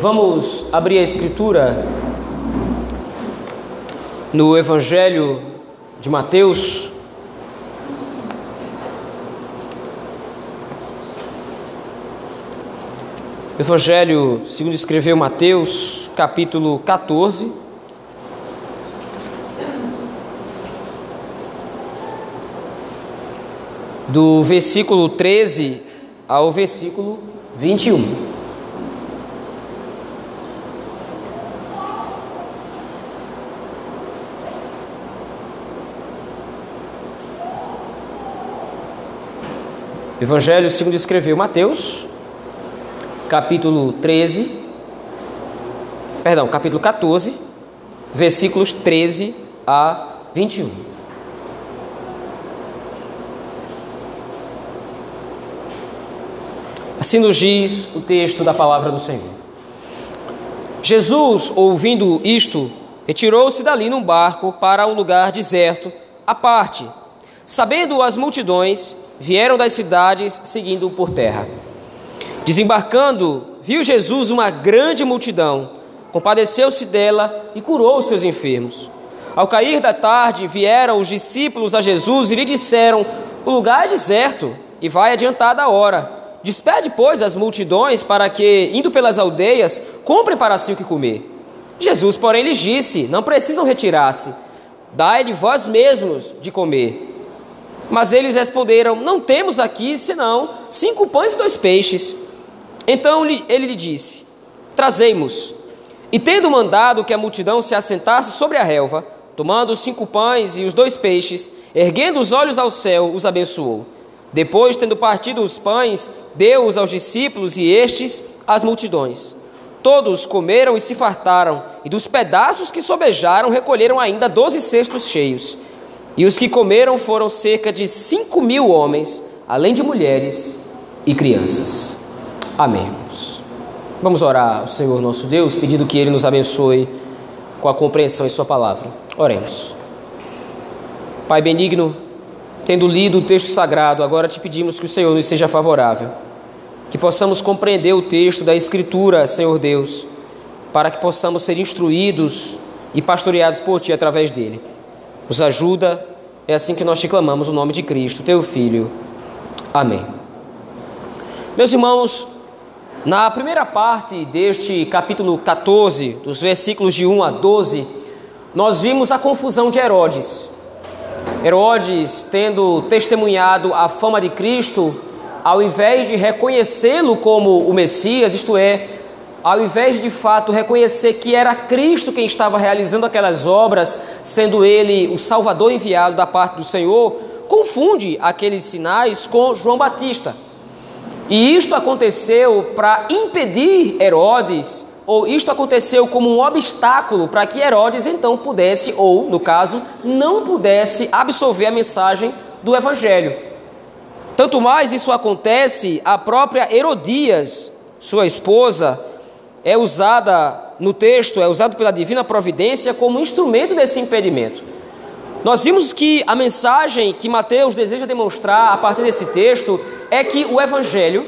Vamos abrir a Escritura no Evangelho de Mateus, Evangelho segundo escreveu Mateus, capítulo 14, do versículo 13 ao versículo 21. Evangelho segundo escreveu Mateus, capítulo 14, versículos 13 a 21. Assim nos diz o texto da palavra do Senhor. Jesus, ouvindo isto, retirou-se dali num barco para um lugar deserto, à parte. Sabendo as multidões, vieram das cidades seguindo-o por terra. Desembarcando, viu Jesus uma grande multidão, compadeceu-se dela e curou seus enfermos. Ao cair da tarde, vieram os discípulos a Jesus e lhe disseram: o lugar é deserto e vai adiantada a hora. Despede, pois, as multidões para que, indo pelas aldeias, comprem para si o que comer. Jesus, porém, lhes disse: não precisam retirar-se, dai-lhe vós mesmos de comer. Mas eles responderam: não temos aqui senão 5 pães e 2 peixes. Então ele lhe disse: trazei-mos. E tendo mandado que a multidão se assentasse sobre a relva, tomando os 5 pães e os 2 peixes, erguendo os olhos ao céu, os abençoou. Depois, tendo partido os pães, deu-os aos discípulos e estes às multidões. Todos comeram e se fartaram, e dos pedaços que sobejaram recolheram ainda 12 cestos cheios. E os que comeram foram cerca de 5.000 homens, além de mulheres e crianças. Amém, irmãos. Vamos orar ao Senhor nosso Deus, pedindo que Ele nos abençoe com a compreensão em Sua palavra. Oremos. Pai benigno, tendo lido o texto sagrado, agora te pedimos que o Senhor nos seja favorável, que possamos compreender o texto da Escritura, Senhor Deus, para que possamos ser instruídos e pastoreados por Ti através dele. Nos ajuda, é assim que nós te clamamos, o nome de Cristo, teu Filho. Amém. Meus irmãos, na primeira parte deste capítulo 14, dos versículos de 1 a 12, nós vimos a confusão de Herodes. Herodes, tendo testemunhado a fama de Cristo, ao invés de reconhecê-lo como o Messias, isto é, ao invés de fato reconhecer que era Cristo quem estava realizando aquelas obras, sendo Ele o Salvador enviado da parte do Senhor, confunde aqueles sinais com João Batista. E isto aconteceu para impedir Herodes, ou isto aconteceu como um obstáculo para que Herodes então pudesse, ou no caso, não pudesse absorver a mensagem do Evangelho. Tanto mais isso acontece, a própria Herodias, sua esposa, é usada no texto, é usado pela divina providência como instrumento desse impedimento. Nós vimos que a mensagem que Mateus deseja demonstrar a partir desse texto é que o Evangelho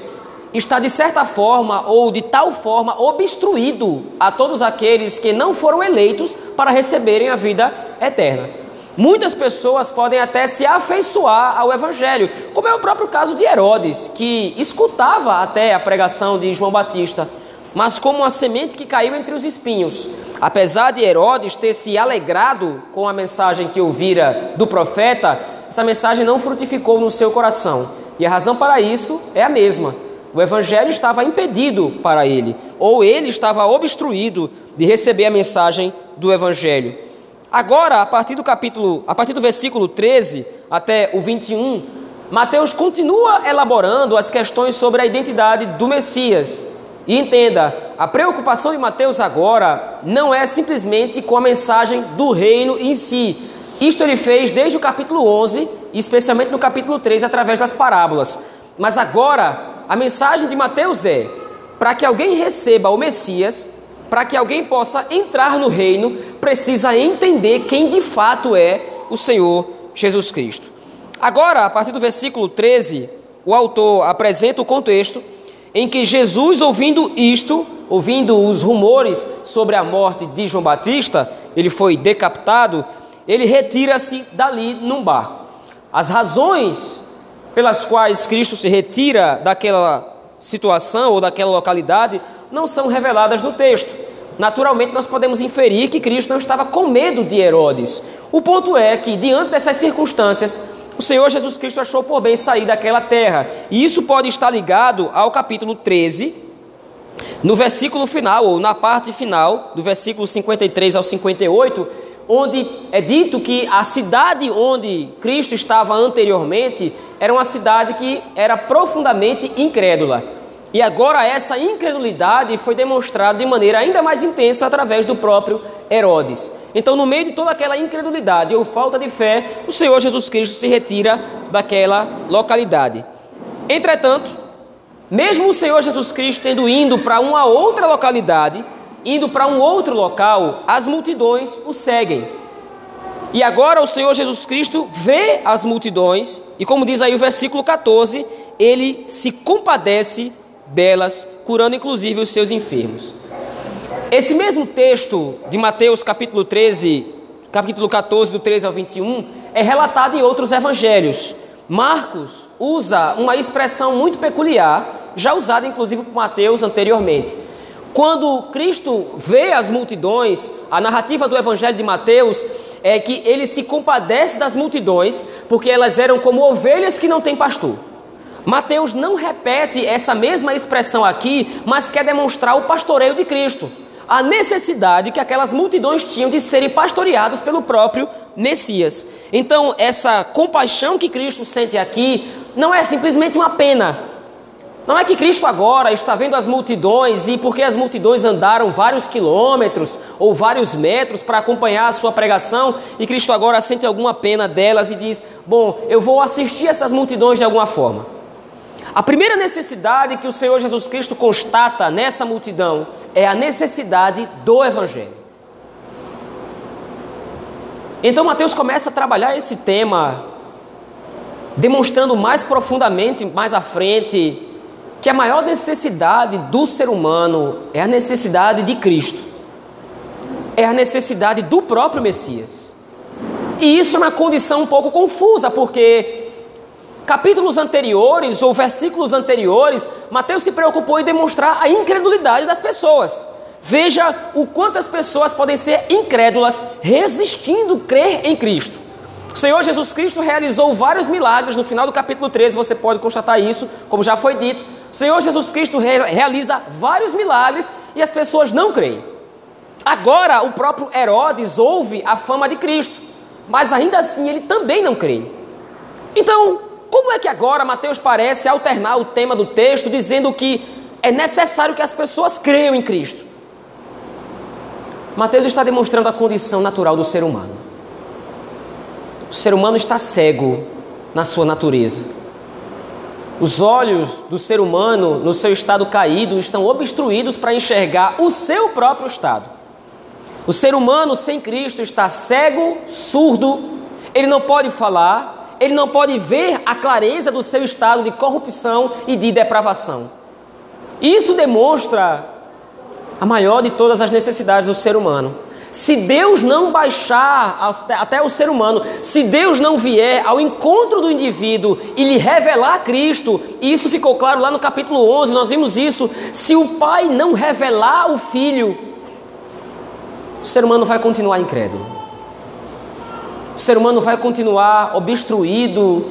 está de certa forma ou de tal forma obstruído a todos aqueles que não foram eleitos para receberem a vida eterna. Muitas pessoas podem até se afeiçoar ao Evangelho, como é o próprio caso de Herodes, que escutava até a pregação de João Batista, mas como uma semente que caiu entre os espinhos. Apesar de Herodes ter se alegrado com a mensagem que ouvira do profeta, essa mensagem não frutificou no seu coração. E a razão para isso é a mesma. O Evangelho estava impedido para ele, ou ele estava obstruído de receber a mensagem do Evangelho. Agora, a partir do versículo 13 até o 21, Mateus continua elaborando as questões sobre a identidade do Messias. E entenda, a preocupação de Mateus agora não é simplesmente com a mensagem do reino em si. Isto ele fez desde o capítulo 11, e especialmente no capítulo 13, através das parábolas. Mas agora, a mensagem de Mateus é: para que alguém receba o Messias, para que alguém possa entrar no reino, precisa entender quem de fato é o Senhor Jesus Cristo. Agora, a partir do versículo 13, o autor apresenta o contexto em que Jesus, ouvindo isto, ouvindo os rumores sobre a morte de João Batista, ele foi decapitado, ele retira-se dali num barco. As razões pelas quais Cristo se retira daquela situação ou daquela localidade não são reveladas no texto. Naturalmente, nós podemos inferir que Cristo não estava com medo de Herodes. O ponto é que, diante dessas circunstâncias, o Senhor Jesus Cristo achou por bem sair daquela terra. E isso pode estar ligado ao capítulo 13, no versículo final, ou na parte final, do versículo 53 ao 58, onde é dito que a cidade onde Cristo estava anteriormente era uma cidade que era profundamente incrédula. E agora essa incredulidade foi demonstrada de maneira ainda mais intensa através do próprio Herodes. Então, no meio de toda aquela incredulidade ou falta de fé, o Senhor Jesus Cristo se retira daquela localidade. Entretanto, mesmo o Senhor Jesus Cristo tendo ido para uma outra localidade, indo para um outro local, as multidões o seguem. E agora o Senhor Jesus Cristo vê as multidões e, como diz aí o versículo 14, ele se compadece delas, curando inclusive os seus enfermos. Esse mesmo texto de Mateus capítulo 13, capítulo 14, do 13 ao 21, é relatado em outros evangelhos. Marcos usa uma expressão muito peculiar, já usada inclusive por Mateus anteriormente. Quando Cristo vê as multidões, a narrativa do evangelho de Mateus é que ele se compadece das multidões, porque elas eram como ovelhas que não têm pastor. Mateus não repete essa mesma expressão aqui, mas quer demonstrar o pastoreio de Cristo, a necessidade que aquelas multidões tinham de serem pastoreados pelo próprio Messias. Então, essa compaixão que Cristo sente aqui não é simplesmente uma pena. Não é que Cristo agora está vendo as multidões e porque as multidões andaram vários quilômetros ou vários metros para acompanhar a sua pregação e Cristo agora sente alguma pena delas e diz, bom, eu vou assistir essas multidões de alguma forma. A primeira necessidade que o Senhor Jesus Cristo constata nessa multidão é a necessidade do Evangelho. Então Mateus começa a trabalhar esse tema, demonstrando mais profundamente, mais à frente, que a maior necessidade do ser humano é a necessidade de Cristo, é a necessidade do próprio Messias. E isso é uma condição um pouco confusa, porque capítulos anteriores ou versículos anteriores, Mateus se preocupou em demonstrar a incredulidade das pessoas. Veja o quanto as pessoas podem ser incrédulas, resistindo a crer em Cristo. O Senhor Jesus Cristo realizou vários milagres. No final do capítulo 13, você pode constatar isso, como já foi dito. O Senhor Jesus Cristo realiza vários milagres e as pessoas não creem. Agora, o próprio Herodes ouve a fama de Cristo, mas ainda assim ele também não crê. Então, como é que agora Mateus parece alternar o tema do texto, dizendo que é necessário que as pessoas creiam em Cristo? Mateus está demonstrando a condição natural do ser humano. O ser humano está cego na sua natureza. Os olhos do ser humano, no seu estado caído, estão obstruídos para enxergar o seu próprio estado. O ser humano sem Cristo está cego, surdo, ele não pode falar, ele não pode ver a clareza do seu estado de corrupção e de depravação. Isso demonstra a maior de todas as necessidades do ser humano. Se Deus não baixar até o ser humano, se Deus não vier ao encontro do indivíduo e lhe revelar Cristo, e isso ficou claro lá no capítulo 11, nós vimos isso, se o Pai não revelar o Filho, o ser humano vai continuar incrédulo. O ser humano vai continuar obstruído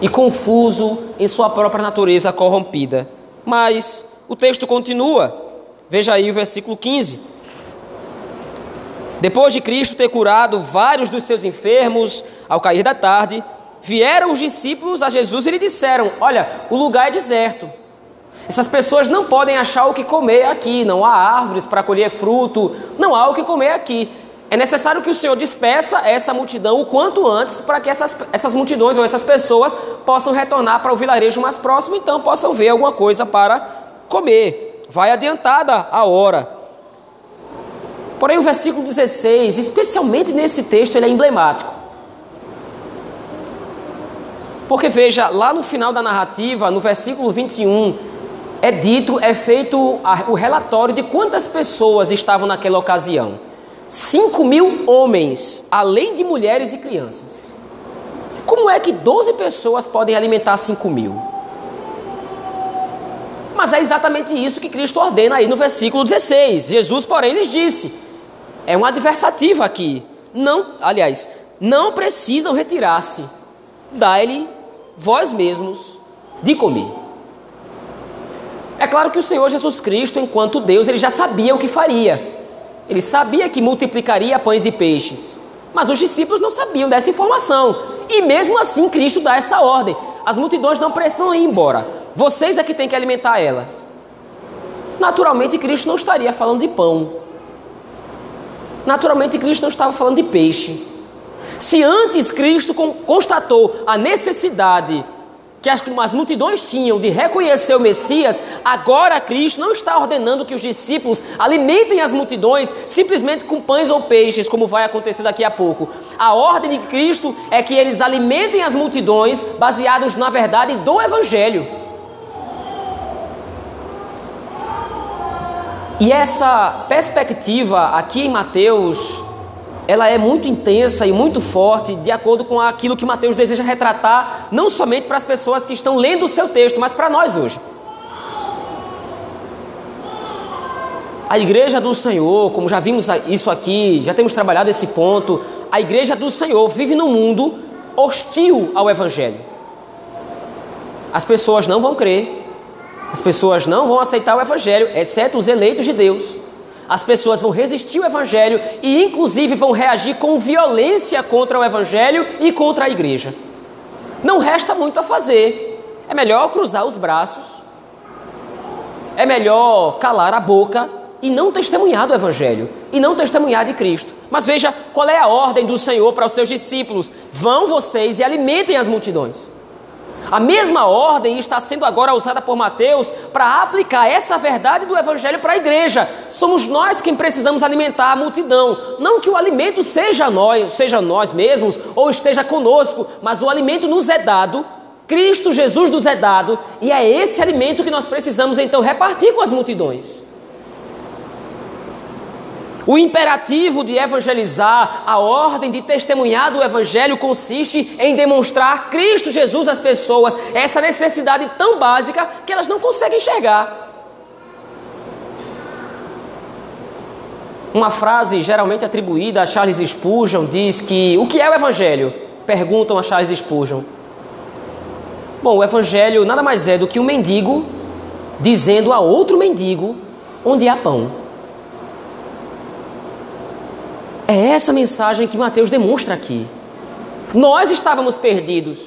e confuso em sua própria natureza corrompida. Mas o texto continua, veja aí o versículo 15. Depois de Cristo ter curado vários dos seus enfermos, ao cair da tarde, vieram os discípulos a Jesus e lhe disseram, olha, o lugar é deserto. Essas pessoas não podem achar o que comer aqui, não há árvores para colher fruto, não há o que comer aqui. É necessário que o Senhor despeça essa multidão o quanto antes para que essas multidões ou essas pessoas possam retornar para o vilarejo mais próximo, então possam ver alguma coisa para comer. Vai adiantada a hora. Porém, o versículo 16, especialmente nesse texto, ele é emblemático. Porque veja, lá no final da narrativa, no versículo 21, é feito o relatório de quantas pessoas estavam naquela ocasião. 5.000 homens, além de mulheres e crianças. Como é que 12 pessoas podem alimentar 5.000? Mas é exatamente isso que Cristo ordena aí no versículo 16. Jesus, porém, lhes disse, é uma adversativa aqui. Não precisam retirar-se, dai-lhe vós mesmos de comer. É claro que o Senhor Jesus Cristo, enquanto Deus, ele já sabia o que faria. Ele sabia que multiplicaria pães e peixes, mas os discípulos não sabiam dessa informação. E mesmo assim Cristo dá essa ordem. As multidões não precisam ir embora, vocês é que têm que alimentar elas. Naturalmente Cristo não estaria falando de pão. Naturalmente Cristo não estava falando de peixe. Se antes Cristo constatou a necessidade que as multidões tinham de reconhecer o Messias, agora Cristo não está ordenando que os discípulos alimentem as multidões simplesmente com pães ou peixes, como vai acontecer daqui a pouco. A ordem de Cristo é que eles alimentem as multidões baseados na verdade do Evangelho. E essa perspectiva aqui em Mateus, ela é muito intensa e muito forte, de acordo com aquilo que Mateus deseja retratar, não somente para as pessoas que estão lendo o seu texto, mas para nós hoje. A igreja do Senhor, como já vimos isso aqui, já temos trabalhado esse ponto, a igreja do Senhor vive num mundo hostil ao Evangelho. As pessoas não vão crer, as pessoas não vão aceitar o Evangelho, exceto os eleitos de Deus. As pessoas vão resistir ao Evangelho e inclusive vão reagir com violência contra o Evangelho e contra a igreja. Não resta muito a fazer. É melhor cruzar os braços. É melhor calar a boca e não testemunhar do Evangelho. E não testemunhar de Cristo. Mas veja qual é a ordem do Senhor para os seus discípulos. Vão vocês e alimentem as multidões. A mesma ordem está sendo agora usada por Mateus para aplicar essa verdade do Evangelho para a igreja. Somos nós quem precisamos alimentar a multidão. Não que o alimento seja nós mesmos ou esteja conosco, mas o alimento nos é dado, Cristo Jesus nos é dado, e é esse alimento que nós precisamos então repartir com as multidões. O imperativo de evangelizar, a ordem de testemunhar do Evangelho consiste em demonstrar Cristo Jesus às pessoas, essa necessidade tão básica que elas não conseguem enxergar. Uma frase geralmente atribuída a Charles Spurgeon diz que, o que é o Evangelho? Perguntam a Charles Spurgeon. Bom, o Evangelho nada mais é do que um mendigo dizendo a outro mendigo onde há pão. É essa mensagem que Mateus demonstra aqui. Nós estávamos perdidos,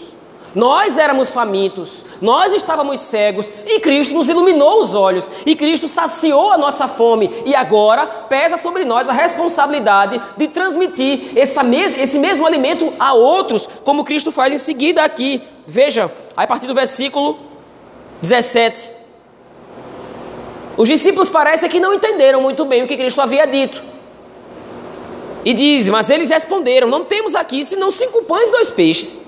nós éramos famintos, nós estávamos cegos e Cristo nos iluminou os olhos e Cristo saciou a nossa fome, e agora pesa sobre nós a responsabilidade de transmitir esse mesmo alimento a outros, como Cristo faz em seguida aqui. Veja, a partir do versículo 17. Os discípulos parecem que não entenderam muito bem o que Cristo havia dito. E diz, mas eles responderam, não temos aqui senão 5 pães e 2 peixes.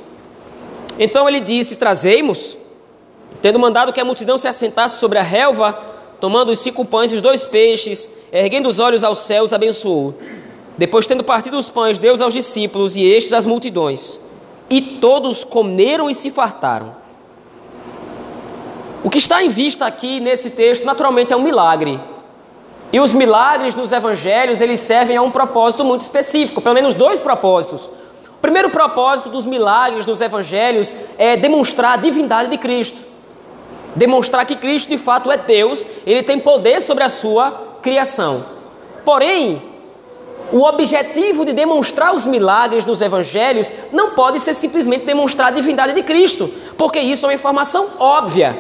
Então ele disse, trazei-mos. Tendo mandado que a multidão se assentasse sobre a relva, tomando os 5 pães e os 2 peixes, erguendo os olhos aos céus, abençoou. Depois, tendo partido os pães, deu aos discípulos e estes às multidões. E todos comeram e se fartaram. O que está em vista aqui nesse texto, naturalmente, é um milagre. E os milagres nos evangelhos, eles servem a um propósito muito específico, pelo menos 2 propósitos. O primeiro propósito dos milagres nos evangelhos é demonstrar a divindade de Cristo. Demonstrar que Cristo de fato é Deus, ele tem poder sobre a sua criação. Porém, o objetivo de demonstrar os milagres nos evangelhos não pode ser simplesmente demonstrar a divindade de Cristo, porque isso é uma informação óbvia.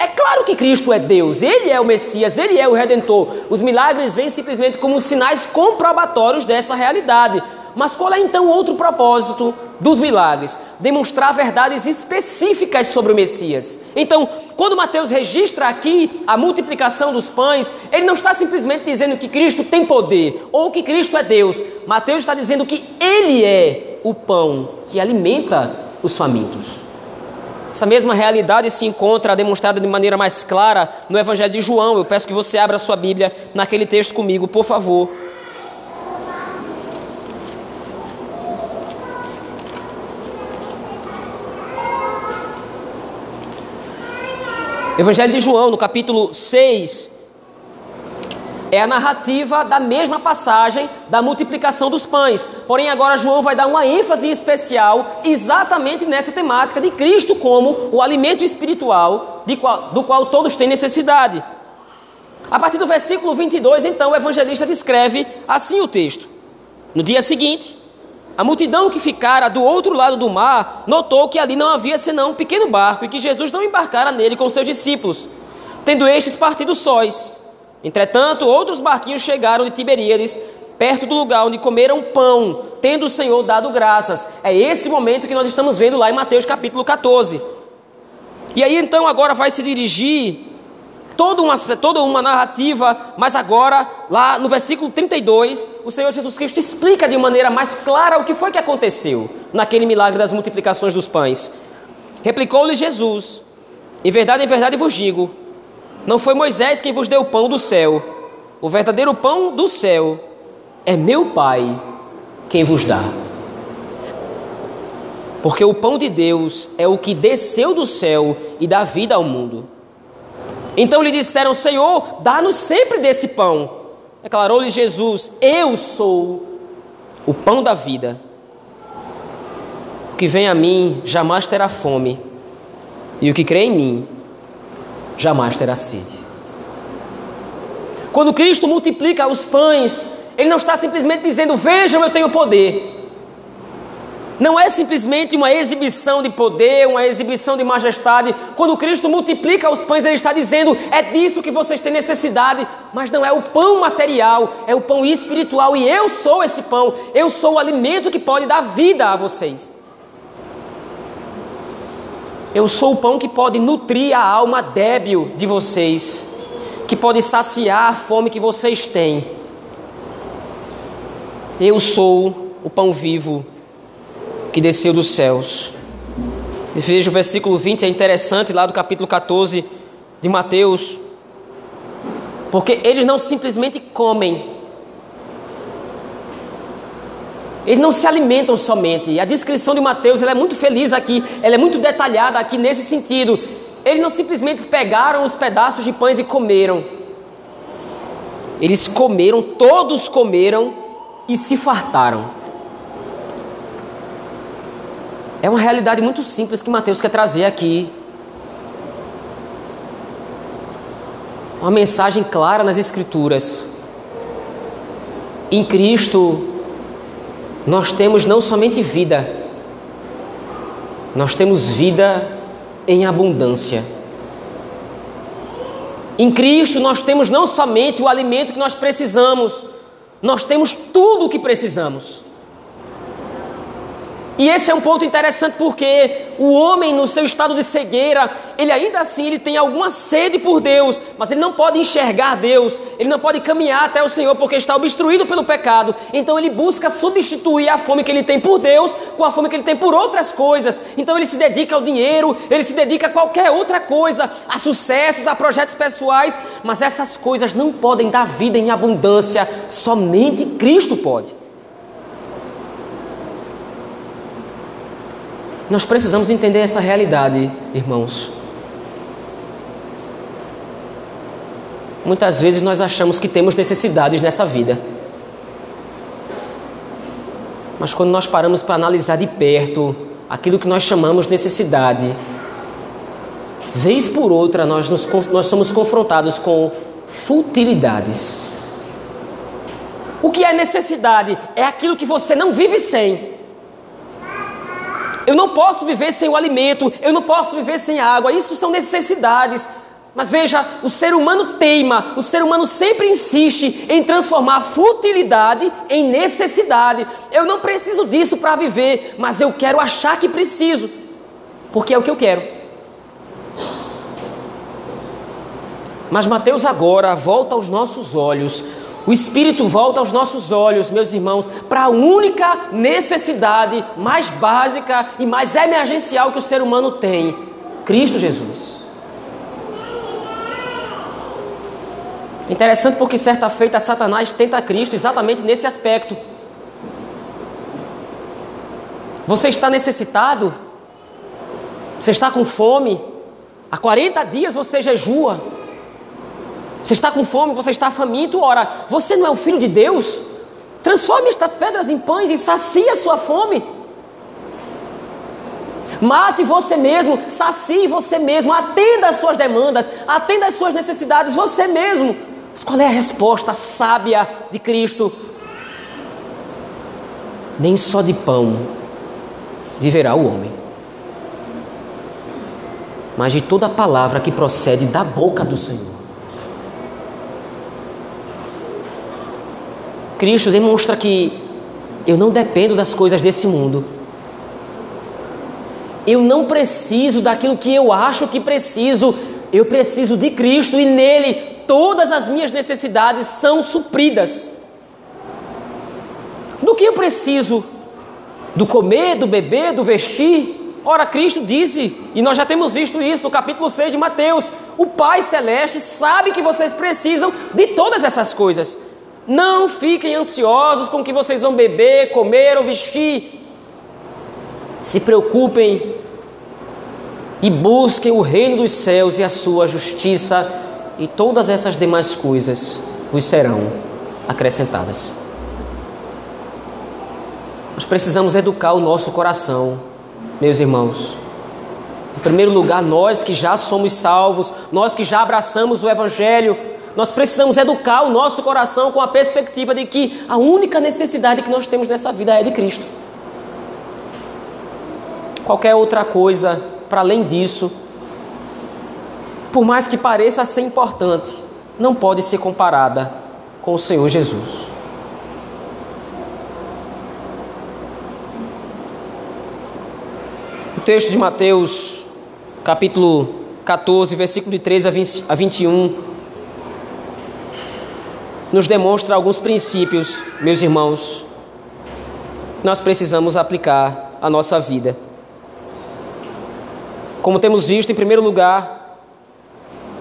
É claro que Cristo é Deus, Ele é o Messias, Ele é o Redentor. Os milagres vêm simplesmente como sinais comprobatórios dessa realidade. Mas qual é então o outro propósito dos milagres? Demonstrar verdades específicas sobre o Messias. Então, quando Mateus registra aqui a multiplicação dos pães, ele não está simplesmente dizendo que Cristo tem poder ou que Cristo é Deus. Mateus está dizendo que Ele é o pão que alimenta os famintos. Essa mesma realidade se encontra demonstrada de maneira mais clara no Evangelho de João. Eu peço que você abra a sua Bíblia naquele texto comigo, por favor. Evangelho de João, no capítulo 6, é a narrativa da mesma passagem da multiplicação dos pães. Porém, agora João vai dar uma ênfase especial exatamente nessa temática de Cristo como o alimento espiritual do qual todos têm necessidade. A partir do versículo 22, então, o evangelista descreve assim o texto. No dia seguinte, a multidão que ficara do outro lado do mar notou que ali não havia senão um pequeno barco e que Jesus não embarcara nele com seus discípulos, tendo estes partido sós. Entretanto, outros barquinhos chegaram de Tiberíades, perto do lugar onde comeram pão, tendo o Senhor dado graças. É esse momento que nós estamos vendo lá em Mateus capítulo 14. E aí então agora vai se dirigir toda uma narrativa, mas agora, lá no versículo 32, o Senhor Jesus Cristo explica de maneira mais clara o que foi que aconteceu naquele milagre das multiplicações dos pães. Replicou-lhe Jesus: em verdade vos digo, não foi Moisés quem vos deu o pão do céu. O verdadeiro pão do céu é meu Pai quem vos dá. Porque o pão de Deus é o que desceu do céu e dá vida ao mundo. Então lhe disseram: Senhor, dá-nos sempre desse pão. Declarou-lhe Jesus: eu sou o pão da vida. O que vem a mim jamais terá fome, e o que crê em mim jamais terá sede. Quando Cristo multiplica os pães, Ele não está simplesmente dizendo: vejam, eu tenho poder. Não é simplesmente uma exibição de poder, uma exibição de majestade. Quando Cristo multiplica os pães, Ele está dizendo: é disso que vocês têm necessidade. Mas não é o pão material, é o pão espiritual. E eu sou esse pão, eu sou o alimento que pode dar vida a vocês. Eu sou o pão que pode nutrir a alma débil de vocês, que pode saciar a fome que vocês têm. Eu sou o pão vivo que desceu dos céus. E veja o versículo 20, é interessante lá do capítulo 14 de Mateus, porque eles não simplesmente comem, eles não se alimentam somente. A descrição de Mateus, ela é muito feliz aqui, ela é muito detalhada aqui nesse sentido. Eles não simplesmente pegaram os pedaços de pães e comeram, eles comeram, todos comeram e se fartaram. É uma realidade muito simples que Mateus quer trazer aqui. Uma mensagem clara nas Escrituras. Em Cristo, nós temos não somente vida, nós temos vida em abundância. Em Cristo, nós temos não somente o alimento que nós precisamos, nós temos tudo o que precisamos. E esse é um ponto interessante, porque o homem, no seu estado de cegueira, ele ainda assim ele tem alguma sede por Deus, mas ele não pode enxergar Deus, ele não pode caminhar até o Senhor porque está obstruído pelo pecado. Então ele busca substituir a fome que ele tem por Deus com a fome que ele tem por outras coisas. Então ele se dedica ao dinheiro, ele se dedica a qualquer outra coisa, a sucessos, a projetos pessoais, mas essas coisas não podem dar vida em abundância, somente Cristo pode. Nós precisamos entender essa realidade, irmãos. Muitas vezes nós achamos que temos necessidades nessa vida. Mas quando nós paramos para analisar de perto aquilo que nós chamamos necessidade, vez por outra nós somos confrontados com futilidades. O que é necessidade? É aquilo que você não vive sem. Eu não posso viver sem o alimento, eu não posso viver sem água, isso são necessidades. Mas veja, o ser humano teima, o ser humano sempre insiste em transformar futilidade em necessidade. Eu não preciso disso para viver, mas eu quero achar que preciso, porque é o que eu quero. Mas Mateus agora volta aos nossos olhos. O Espírito volta aos nossos olhos, meus irmãos, para a única necessidade mais básica e mais emergencial que o ser humano tem. Cristo Jesus. Interessante porque certa feita Satanás tenta Cristo exatamente nesse aspecto. Você está necessitado? Você está com fome? Há 40 dias você jejua. Você está com fome, você está faminto. Ora, você não é um filho de Deus? Transforme estas pedras em pães e sacia a sua fome. Mate você mesmo, sacie você mesmo, atenda às suas demandas, atenda às suas necessidades, você mesmo. Mas qual é a resposta sábia de Cristo? Nem só de pão viverá o homem, mas de toda palavra que procede da boca do Senhor. Cristo demonstra que eu não dependo das coisas desse mundo. Eu não preciso daquilo que eu acho que preciso. Eu preciso de Cristo e nele todas as minhas necessidades são supridas. Do que eu preciso? Do comer, do beber, do vestir? Ora, Cristo disse, e nós já temos visto isso no capítulo 6 de Mateus, o Pai Celeste sabe que vocês precisam de todas essas coisas. Não fiquem ansiosos com o que vocês vão beber, comer ou vestir. Se preocupem e busquem o reino dos céus e a sua justiça, e todas essas demais coisas vos serão acrescentadas. Nós precisamos educar o nosso coração, meus irmãos. Em primeiro lugar, nós que já somos salvos, nós que já abraçamos o Evangelho, nós precisamos educar o nosso coração com a perspectiva de que a única necessidade que nós temos nessa vida é de Cristo. Qualquer outra coisa para além disso, por mais que pareça ser importante, não pode ser comparada com o Senhor Jesus. O texto de Mateus, capítulo 14, versículo de 13 a 21, nos demonstra alguns princípios, meus irmãos, que nós precisamos aplicar à nossa vida. Como temos visto, em primeiro lugar,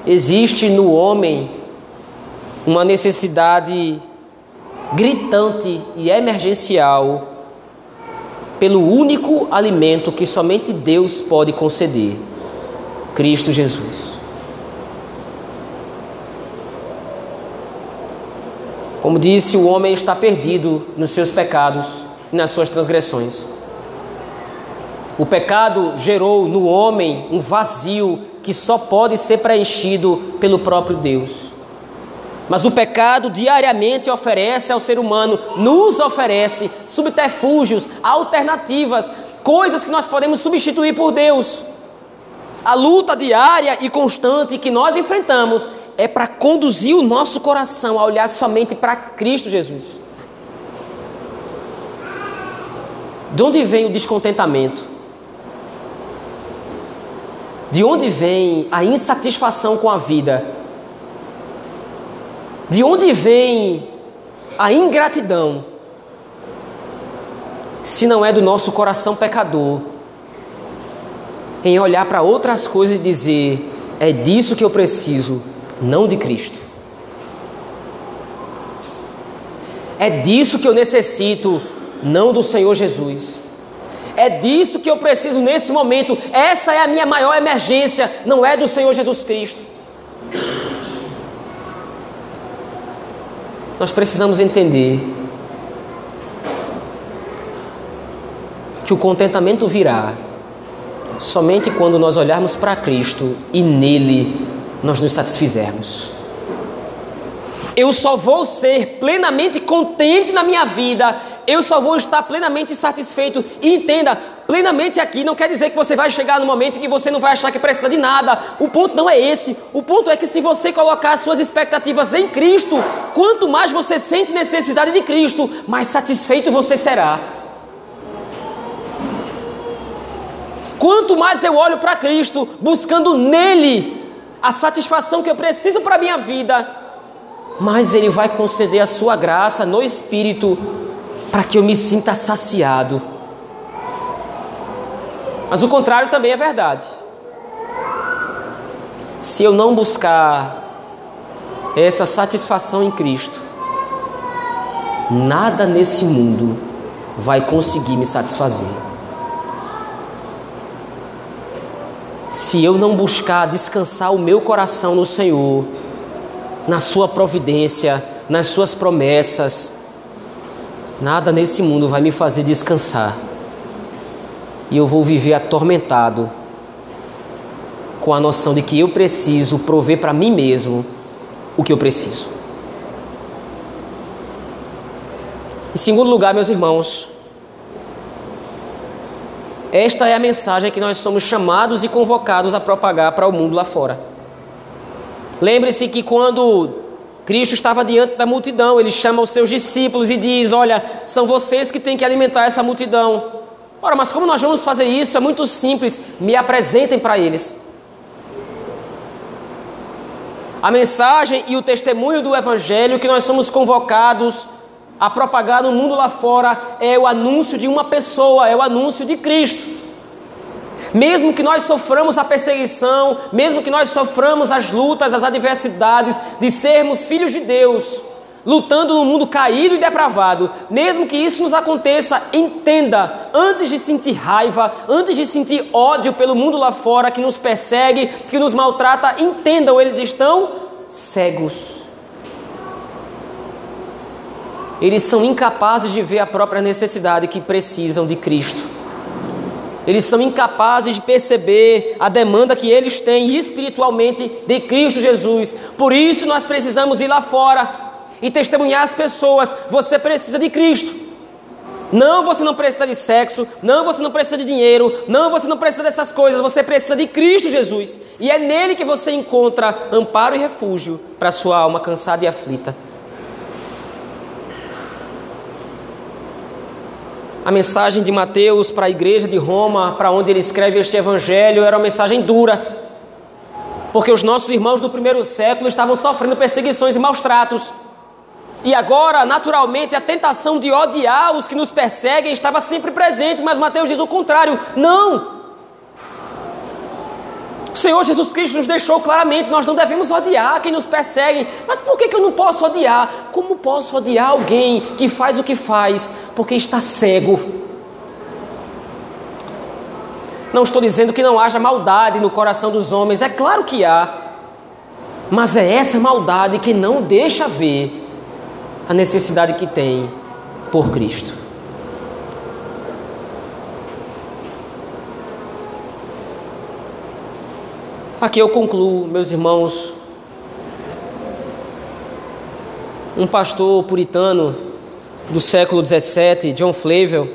existe no homem uma necessidade gritante e emergencial pelo único alimento que somente Deus pode conceder: Cristo Jesus. Como disse, o homem está perdido nos seus pecados e nas suas transgressões. O pecado gerou no homem um vazio que só pode ser preenchido pelo próprio Deus. Mas o pecado diariamente oferece ao ser humano, nos oferece subterfúgios, alternativas, coisas que nós podemos substituir por Deus. A luta diária e constante que nós enfrentamos é para conduzir o nosso coração a olhar somente para Cristo Jesus. De onde vem o descontentamento? De onde vem a insatisfação com a vida? De onde vem a ingratidão? Se não é do nosso coração pecador, em olhar para outras coisas e dizer: é disso que eu preciso, não de Cristo. É disso que eu necessito, não do Senhor Jesus. É disso que eu preciso nesse momento. Essa é a minha maior emergência, não é do Senhor Jesus Cristo. Nós precisamos entender que o contentamento virá somente quando nós olharmos para Cristo e nele nós nos satisfizermos. Eu só vou ser plenamente contente na minha vida, eu só vou estar plenamente satisfeito. E entenda, plenamente aqui não quer dizer que você vai chegar no momento em que você não vai achar que precisa de nada. O ponto não é esse. O ponto é que, se você colocar suas expectativas em Cristo, quanto mais você sente necessidade de Cristo, mais satisfeito você será. Quanto mais eu olho para Cristo, buscando nele a satisfação que eu preciso para a minha vida, mas ele vai conceder a sua graça no Espírito para que eu me sinta saciado. Mas o contrário também é verdade. se eu não buscar essa satisfação em Cristo, nada nesse mundo vai conseguir me satisfazer. Se eu não buscar descansar o meu coração no Senhor, na sua providência, nas suas promessas, nada nesse mundo vai me fazer descansar. E eu vou viver atormentado com a noção de que eu preciso prover para mim mesmo o que eu preciso. Em segundo lugar, meus irmãos, esta é a mensagem que nós somos chamados e convocados a propagar para o mundo lá fora. Lembre-se que quando Cristo estava diante da multidão, ele chama os seus discípulos e diz: olha, são vocês que têm que alimentar essa multidão. Ora, mas como nós vamos fazer isso? É muito simples, me apresentem para eles. A mensagem e o testemunho do Evangelho que nós somos convocados a propagar no mundo lá fora é o anúncio de uma pessoa, é o anúncio de Cristo. Mesmo que nós soframos a perseguição, mesmo que nós soframos as lutas, as adversidades de sermos filhos de Deus, lutando num mundo caído e depravado, mesmo que isso nos aconteça, entenda, antes de sentir raiva, antes de sentir ódio pelo mundo lá fora que nos persegue, que nos maltrata, entendam, eles estão cegos. Eles são incapazes de ver a própria necessidade que precisam de Cristo. Eles são incapazes de perceber a demanda que eles têm espiritualmente de Cristo Jesus. Por isso nós precisamos ir lá fora e testemunhar as pessoas: você precisa de Cristo. Não, você não precisa de sexo, não, você não precisa de dinheiro, não, você não precisa dessas coisas, você precisa de Cristo Jesus. E é nele que você encontra amparo e refúgio para a sua alma cansada e aflita. A mensagem de Mateus para a igreja de Roma, para onde ele escreve este evangelho, era uma mensagem dura, porque os nossos irmãos do primeiro século estavam sofrendo perseguições e maus tratos. E agora, naturalmente, a tentação de odiar os que nos perseguem estava sempre presente, mas Mateus diz o contrário: não! O Senhor Jesus Cristo nos deixou claramente, nós não devemos odiar quem nos persegue. Mas por que eu não posso odiar? Como posso odiar alguém que faz o que faz? Porque está cego. Não estou dizendo que não haja maldade no coração dos homens, é claro que há. Mas é essa maldade que não deixa ver a necessidade que tem por Cristo. Aqui eu concluo, meus irmãos. Um pastor puritano do século XVII, John Flavel,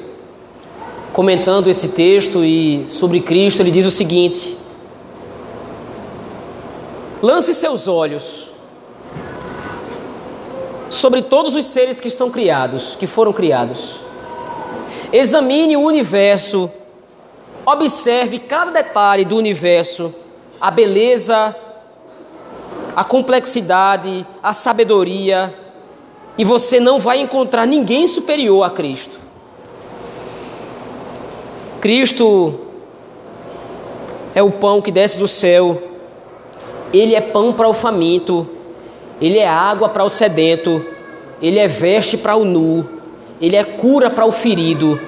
comentando esse texto e sobre Cristo, ele diz o seguinte: lance seus olhos sobre todos os seres que são criados, que foram criados. Examine o universo, observe cada detalhe do universo, a beleza, a complexidade, a sabedoria, e você não vai encontrar ninguém superior a Cristo. Cristo é o pão que desce do céu, ele é pão para o faminto, ele é água para o sedento, ele é veste para o nu, ele é cura para o ferido.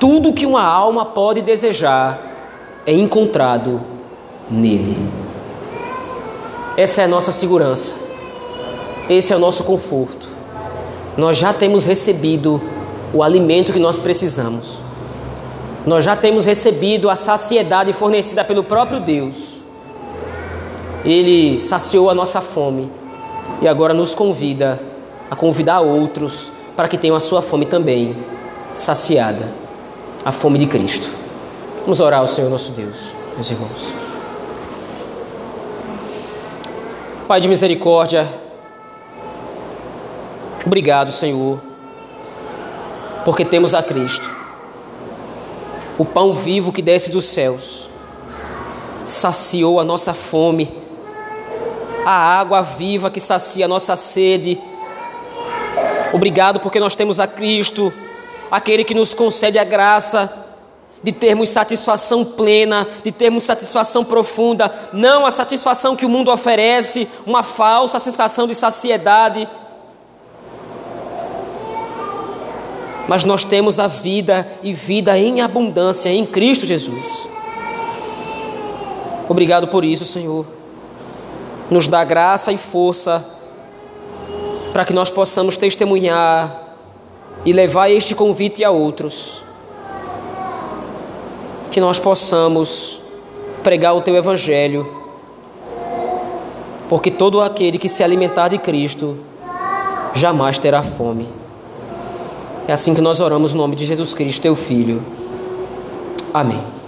Tudo que uma alma pode desejar é encontrado nele. Essa é a nossa segurança, esse é o nosso conforto. Nós já temos recebido o alimento que nós precisamos, nós já temos recebido a saciedade fornecida pelo próprio Deus. Ele saciou a nossa fome e agora nos convida a convidar outros para que tenham a sua fome também saciada, a fome de Cristo. Vamos orar ao Senhor nosso Deus, meus irmãos. Pai de misericórdia, obrigado, Senhor, porque temos a Cristo, o pão vivo que desce dos céus, saciou a nossa fome, a água viva que sacia a nossa sede. Obrigado porque nós temos a Cristo, aquele que nos concede a graça de termos satisfação plena, de termos satisfação profunda, não a satisfação que o mundo oferece, uma falsa sensação de saciedade. Mas nós temos a vida e vida em abundância em Cristo Jesus. Obrigado por isso, Senhor. Nos dá graça e força para que nós possamos testemunhar e levar este convite a outros. Que nós possamos pregar o Teu Evangelho, porque todo aquele que se alimentar de Cristo jamais terá fome. É assim que nós oramos no nome de Jesus Cristo, Teu Filho. Amém.